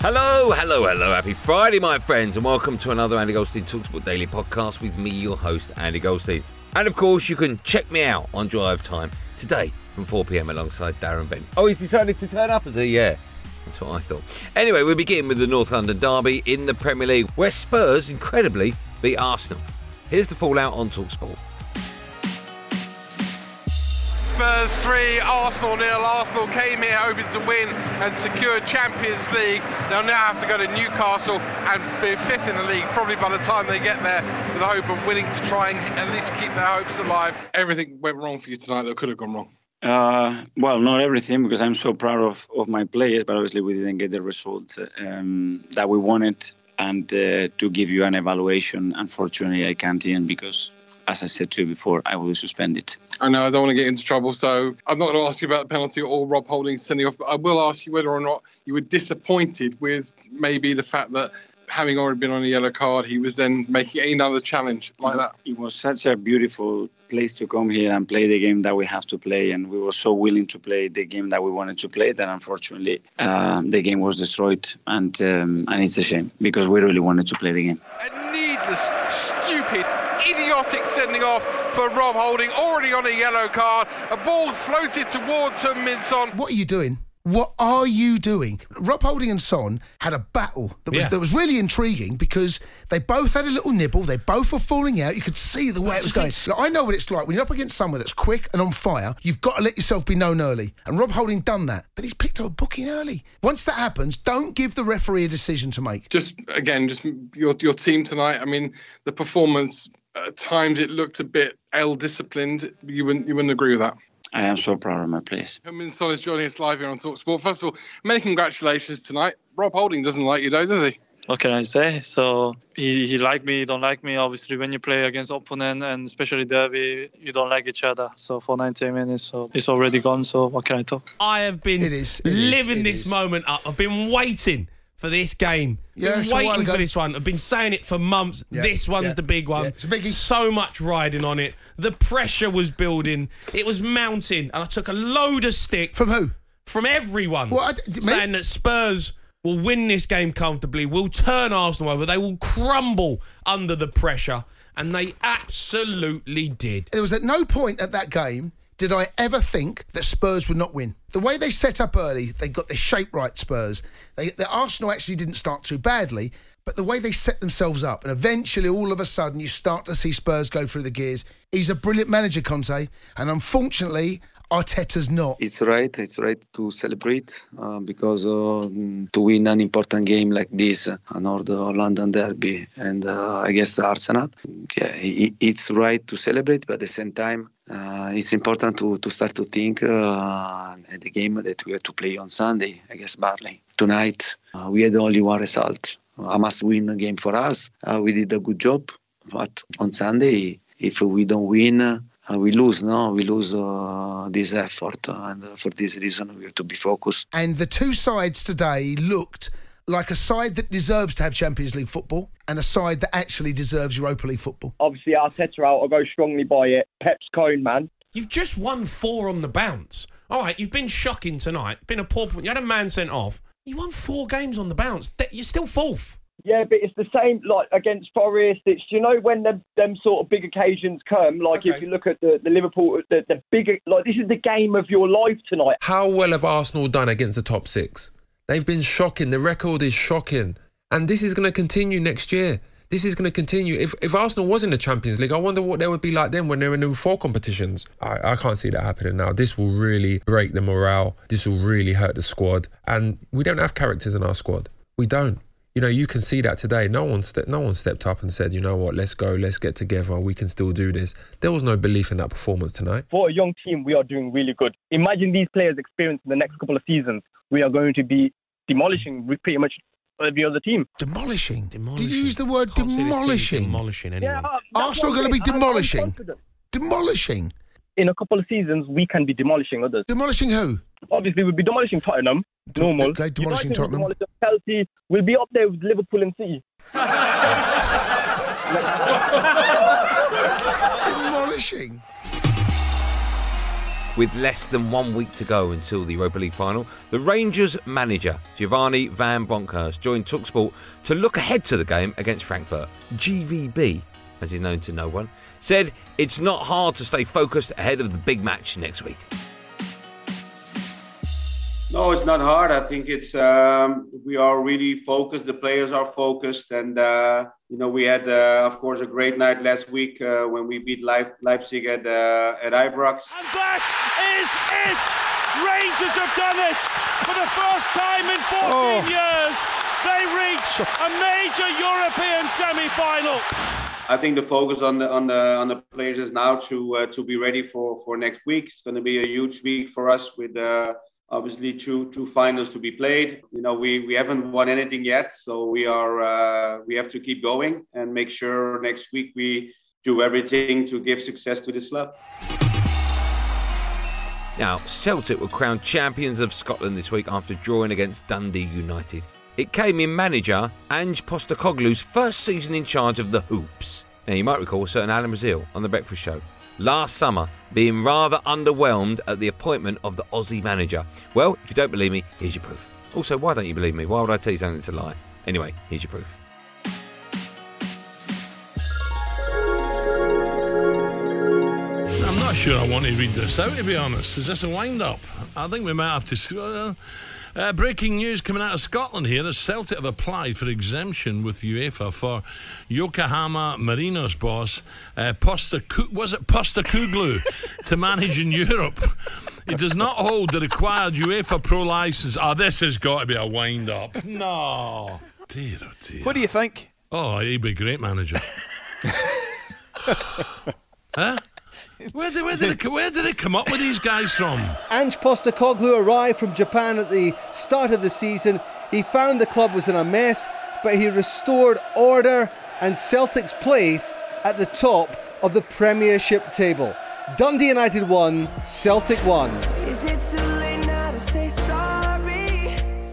Hello. Happy Friday, my friends, and welcome to another Andy Goldstein Talksport Daily podcast with me, your host, Andy Goldstein. And, of course, you can check me out on Drive Time today from 4pm alongside Darren Bent. Oh, he's decided to turn up, has he? Yeah, that's what I thought. Anyway, we begin with the North London derby in the Premier League, where Spurs, incredibly, beat Arsenal. Here's the fallout on Talksport. Spurs 3, Arsenal 0. Arsenal came here hoping to win and secure Champions League. They'll now have to go to Newcastle and be fifth in the league, probably by the time they get there, with the hope of winning to try and at least keep their hopes alive. Everything went wrong for you tonight that could have gone wrong. Well, not everything, because I'm so proud of my players, but obviously we didn't get the result that we wanted. And to give you an evaluation, unfortunately, I can't even, because as I said to you before, I will suspend it. I know, I don't want to get into trouble, so I'm not going to ask you about the penalty or Rob Holding sending off, but I will ask you whether or not you were disappointed with maybe the fact that, having already been on a yellow card, he was then making another challenge like that. It was such a beautiful place to come here and play the game that we have to play, and we were so willing to play the game that we wanted to play that, unfortunately, the game was destroyed, and it's a shame, because we really wanted to play the game. A needless, stupid, idiotic sending off for Rob Holding, already on a yellow card. A ball floated towards him in Son. What are you doing? What are you doing? Rob Holding and Son had a battle that was really intriguing, because they both had a little nibble. They both were falling out. You could see the way it was going. Look, I know what it's like. When you're up against someone that's quick and on fire, you've got to let yourself be known early. And Rob Holding done that. But he's picked up a booking early. Once that happens, don't give the referee a decision to make. Just your team tonight. I mean, the performance, at times it looked a bit ill-disciplined. You wouldn't agree with that? I am so proud of my place. Edmund Solis joining us live here on TalkSport. First of all, many congratulations tonight. Rob Holding doesn't like you though, does he? What can I say? So he like me, don't like me. Obviously, when you play against opponent, and especially derby, you don't like each other. So for 90 minutes, so it's already gone. So what can I talk? I have been living this moment up. I've been waiting for this game. Waiting for this one. I've been saying it for months. Yeah, this one's the big one. Yeah, so much riding on it. The pressure was building. It was mounting. And I took a load of stick. From who? From everyone. What, saying that Spurs will win this game comfortably, will turn Arsenal over, they will crumble under the pressure. And they absolutely did. There was at no point at that game did I ever think that Spurs would not win. The way they set up early, they got their shape right, Spurs. The Arsenal actually didn't start too badly, but the way they set themselves up, and eventually, all of a sudden, you start to see Spurs go through the gears. He's a brilliant manager, Conte, and unfortunately, Arteta's not. It's right to celebrate because to win an important game like this, North London derby, and against Arsenal, it's right to celebrate, but at the same time, it's important to start to think at the game that we have to play on Sunday against Burnley. Tonight, we had only one result. A must-win game for us. We did a good job, but on Sunday, if we don't win, we lose. We lose this effort, and for this reason, we have to be focused. And the two sides today looked like a side that deserves to have Champions League football and a side that actually deserves Europa League football. Obviously, Arteta out, I'll go strongly by it. Pep's cone, man. You've just won 4 on the bounce. All right, you've been shocking tonight. Been a poor point. You had a man sent off. You won 4 games on the bounce. You're still fourth. Yeah, but it's the same, like, against Forest. It's, you know, when them sort of big occasions come, like, if you look at the Liverpool, the bigger, like, this is the game of your life tonight. How well have Arsenal done against the top 6? They've been shocking. The record is shocking. And this is going to continue next year. this is going to continue. If Arsenal was in the Champions League, I wonder what they would be like then when they're in the four competitions. I can't see that happening now. This will really break the morale. This will really hurt the squad. And we don't have characters in our squad. We don't. You know, you can see that today. No one stepped up and said, you know what, let's go, let's get together, we can still do this. There was no belief in that performance tonight. For a young team, we are doing really good. Imagine these players experience in the next couple of seasons. We are going to be demolishing pretty much every other team. Demolishing? Did you use the word demolishing? Demolishing, anyway. Yeah, Arsenal are going to be demolishing. Demolishing? In a couple of seasons, we can be demolishing others. Demolishing who? Obviously, we'll be demolishing Tottenham. Normal. Okay, demolishing United, Tottenham. Demolishing Chelsea. We'll be up there with Liverpool and City. Demolishing. With less than 1 week to go until the Europa League final, the Rangers manager, Giovanni Van Bronckhorst, joined Talksport to look ahead to the game against Frankfurt. GVB, as he's known to no one, said it's not hard to stay focused ahead of the big match next week. No, it's not hard. I think it's we are really focused. The players are focused, and we had, of course, a great night last week when we beat Leipzig at Ibrox. And that is it. Rangers have done it for the first time in 14 years. They reach a major European semi-final. I think the focus on the players is now to be ready for next week. It's going to be a huge week for us with. Obviously, two finals to be played. You know, we haven't won anything yet, so we have to keep going and make sure next week we do everything to give success to this club. Now, Celtic were crowned champions of Scotland this week after drawing against Dundee United. It came in manager Ange Postecoglou's first season in charge of the Hoops. Now, you might recall a certain Alan Brazil on The Breakfast Show last summer being rather underwhelmed at the appointment of the Aussie manager. Well, if you don't believe me, here's your proof. Also, why don't you believe me? Why would I tell you something that's a lie? Anyway, here's your proof. I'm not sure I want to read this out, to be honest. Is this a wind-up? I think we might have to... breaking news coming out of Scotland here as Celtic have applied for exemption with UEFA for Yokohama Marinos boss Postecoglu to manage in Europe. He does not hold the required UEFA Pro licence. This has got to be a wind-up. No. Dear, oh dear. What do you think? Oh, he'd be a great manager. Huh? Where do they come up with these guys from? Ange Postecoglu arrived from Japan at the start of the season. He found the club was in a mess, but he restored order and Celtic's place at the top of the Premiership table. Dundee United 1, Celtic 1. Is it too late now to say sorry?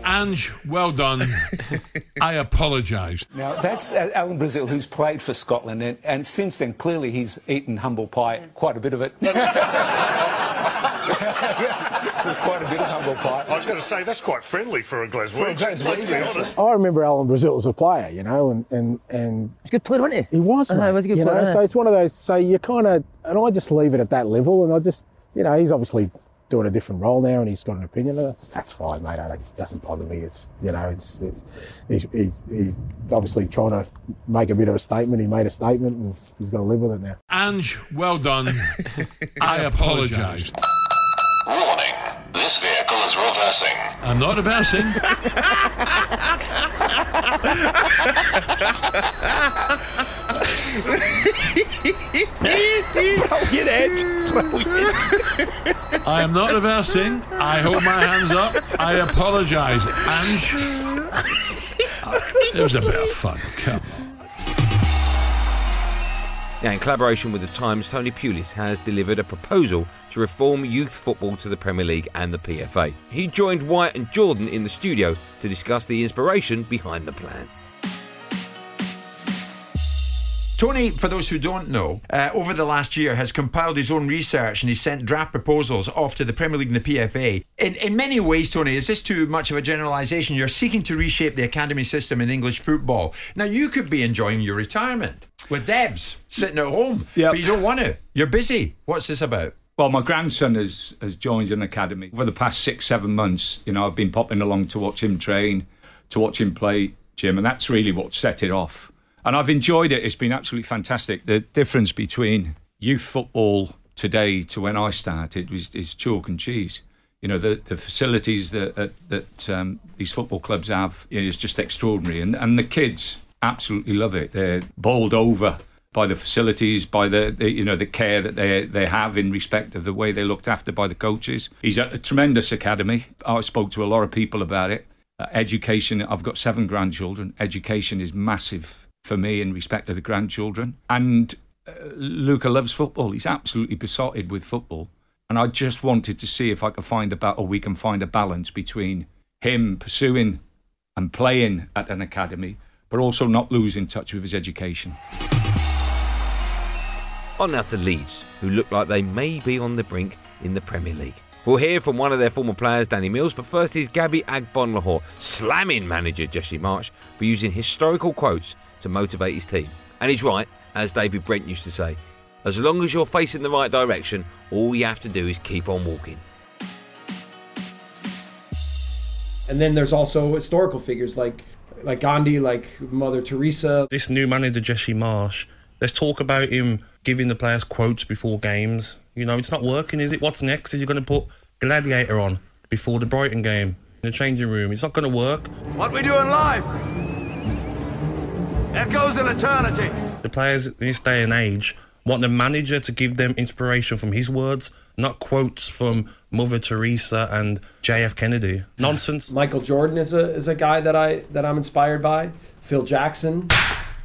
Ange, well done. I apologise. Now, that's Alan Brazil, who's played for Scotland, and since then, clearly he's eaten humble pie, quite a bit of it. Quite a bit of humble pie. I was going to say, that's quite friendly for a Glaswegian, let's be honest. I remember Alan Brazil as a player, you know, and he was a good player, wasn't he? He was, mate. He was a good player. So it's one of those, so you kind of, and I just leave it at that level, and I just, you know, he's obviously doing a different role now, and he's got an opinion. That's fine, mate. It doesn't bother me. He's obviously trying to make a bit of a statement. He made a statement, and he's got to live with it now. Ange, well done. I apologise. Warning: this vehicle is reversing. I'm not reversing. Brilliant. I am not reversing. I hold my hands up. I apologise, Ange. It was a bit of fun. Come on. Now, in collaboration with The Times, Tony Pulis has delivered a proposal to reform youth football to the Premier League and the PFA. He joined Wyatt and Jordan in the studio to discuss the inspiration behind the plan. Tony, for those who don't know, over the last year has compiled his own research and he sent draft proposals off to the Premier League and the PFA. In many ways, Tony, is this too much of a generalisation? You're seeking to reshape the academy system in English football. Now, you could be enjoying your retirement with Debs sitting at home, but you don't want to. You're busy. What's this about? Well, my grandson has joined an academy. Over the past 6-7 months, you know, I've been popping along to watch him train, to watch him play, Jim, and that's really what set it off. And I've enjoyed it. It's been absolutely fantastic. The difference between youth football today to when I started is chalk and cheese. You know, the facilities that these football clubs have is just extraordinary. And the kids absolutely love it. They're bowled over by the facilities, by the care that they have in respect of the way they're looked after by the coaches. He's at a tremendous academy. I spoke to a lot of people about it. Education, I've got 7 grandchildren. Education is massive for me in respect of the grandchildren. And Luca loves football. He's absolutely besotted with football. And I just wanted to see if I could find a balance between him pursuing and playing at an academy, but also not losing touch with his education. On now to Leeds, who look like they may be on the brink in the Premier League. We'll hear from one of their former players, Danny Mills, but first is Gabi Agbonlahor, slamming manager Jesse Marsch for using historical quotes to motivate his team. And he's right, as David Brent used to say, as long as you're facing the right direction, all you have to do is keep on walking. And then there's also historical figures like Gandhi, like Mother Teresa. This new manager, Jesse Marsch, let's talk about him giving the players quotes before games. You know, it's not working, is it? What's next? Is he going to put Gladiator on before the Brighton game in the changing room? It's not going to work. What we do in life echoes in eternity. The players in this day and age want the manager to give them inspiration from his words, not quotes from Mother Teresa and JF Kennedy. Nonsense. Michael Jordan is a guy that I'm inspired by. Phil Jackson.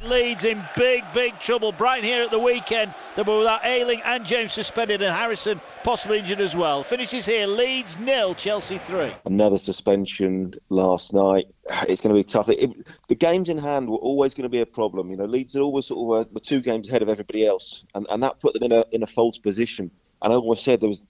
Leeds in big trouble. Brighton here at the weekend. They were without Ayling and James suspended and Harrison possibly injured as well. Finishes here. Leeds 0, Chelsea 3. Another suspension last night. It's going to be tough. The games in hand were always going to be a problem. You know, Leeds are always sort of were 2 games ahead of everybody else, and that put them in a false position. And I always said it was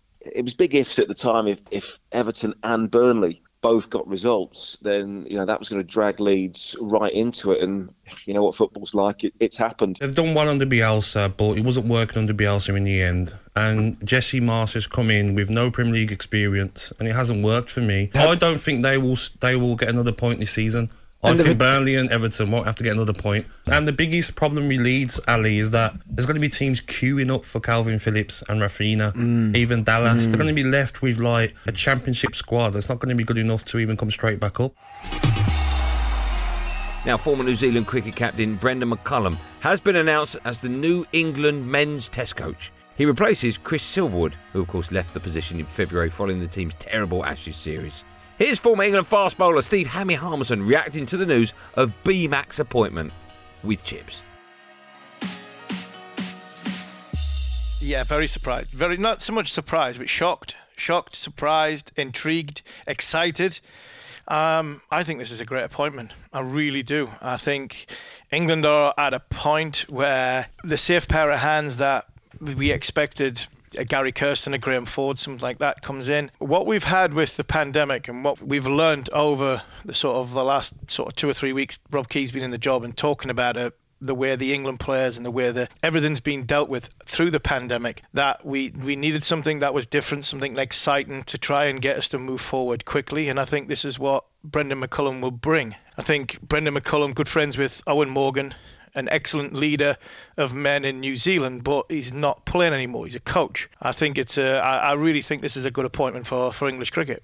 big ifs at the time. If Everton and Burnley both got results, then you know that was going to drag Leeds right into it. And you know what football's like, it's happened. They've done well under Bielsa, but it wasn't working under Bielsa in the end. And Jesse Marsch has come in with no Premier League experience, and it hasn't worked for me. I don't think they will get another point this season. I think Burnley and Everton won't have to get another point. And the biggest problem with Leeds, Ali, is that there's going to be teams queuing up for Calvin Phillips and Rafinha, even Dallas. They're going to be left with like a championship squad that's not going to be good enough to even come straight back up. Now, former New Zealand cricket captain Brendan McCullum has been announced as the New England men's test coach. He replaces Chris Silverwood, who of course left the position in February following the team's terrible Ashes series. Here's former England fast bowler Steve Hammy Harmison reacting to the news of BMAC's appointment with Chips. Yeah, very surprised. Very, not so much surprised, but shocked. Shocked, surprised, intrigued, excited. I think this is a great appointment. I really do. I think England are at a point where the safe pair of hands that we expected, a Gary Kirsten, a Graham Ford, something like that comes in. What we've had with the pandemic and what we've learned over the last 2 or 3 weeks, Rob Key's been in the job and talking about the way the England players and the way that everything's been dealt with through the pandemic, that we needed something that was different, something exciting to try and get us to move forward quickly. And I think this is what Brendan McCullum will bring. I think Brendan McCullum, good friends with Owen Morgan, an excellent leader of men in New Zealand, but he's not playing anymore. He's a coach. I think I really think this is a good appointment for English cricket.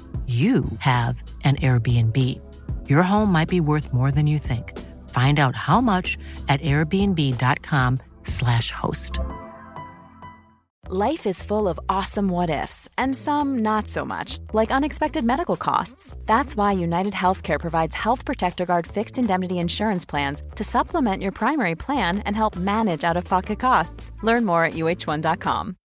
you have an Airbnb. Your home might be worth more than you think. Find out how much at airbnb.com/host. Life is full of awesome what ifs and some not so much, like unexpected medical costs. That's why United Healthcare provides Health Protector Guard fixed indemnity insurance plans to supplement your primary plan and help manage out-of-pocket costs. Learn more at uh1.com.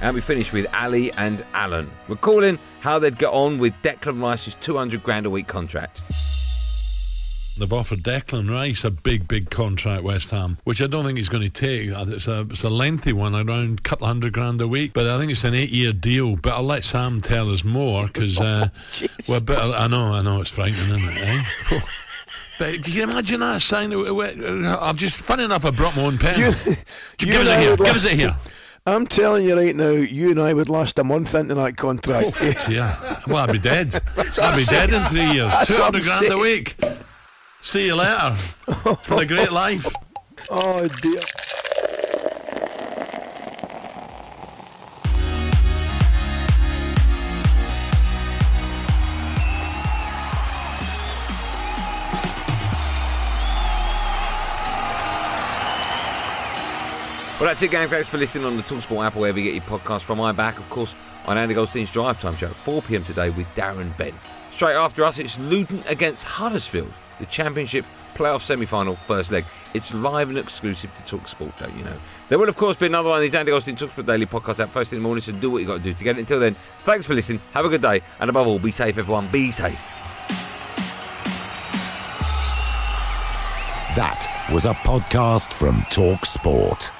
And we finish with Ali and Alan recalling how they'd got on with Declan Rice's $200,000 a week contract. They've offered Declan Rice a big contract, West Ham, which I don't think he's going to take. It's a lengthy one, around a couple $100,000 a week, but I think it's an 8-year deal. But I'll let Sam tell us more because we're a bit. I know, it's frightening, isn't it? Eh? But can you imagine that sign? I've just, funny enough, I brought my own pen. Give us it here. I'm telling you right now, you and I would last a month into that contract. Oh, yeah. Well, I'd be dead. I'd be dead in 3 years. $200,000 a week. See you later. For the great life. Oh, dear. Well, that's it, gang. Thanks for listening on the Talksport app or wherever you get your podcast from. I'm back, of course, on Andy Goldstein's Drive Time Show at 4pm today with Darren Bent. Straight after us, it's Luton against Huddersfield, the Championship playoff semi-final first leg. It's live and exclusive to Talksport, don't you know? There will, of course, be another one of these Andy Goldstein Talksport Daily podcasts out first in the morning, so do what you got to do to get it. Until then, thanks for listening. Have a good day. And above all, be safe, everyone. Be safe. That was a podcast from Talksport.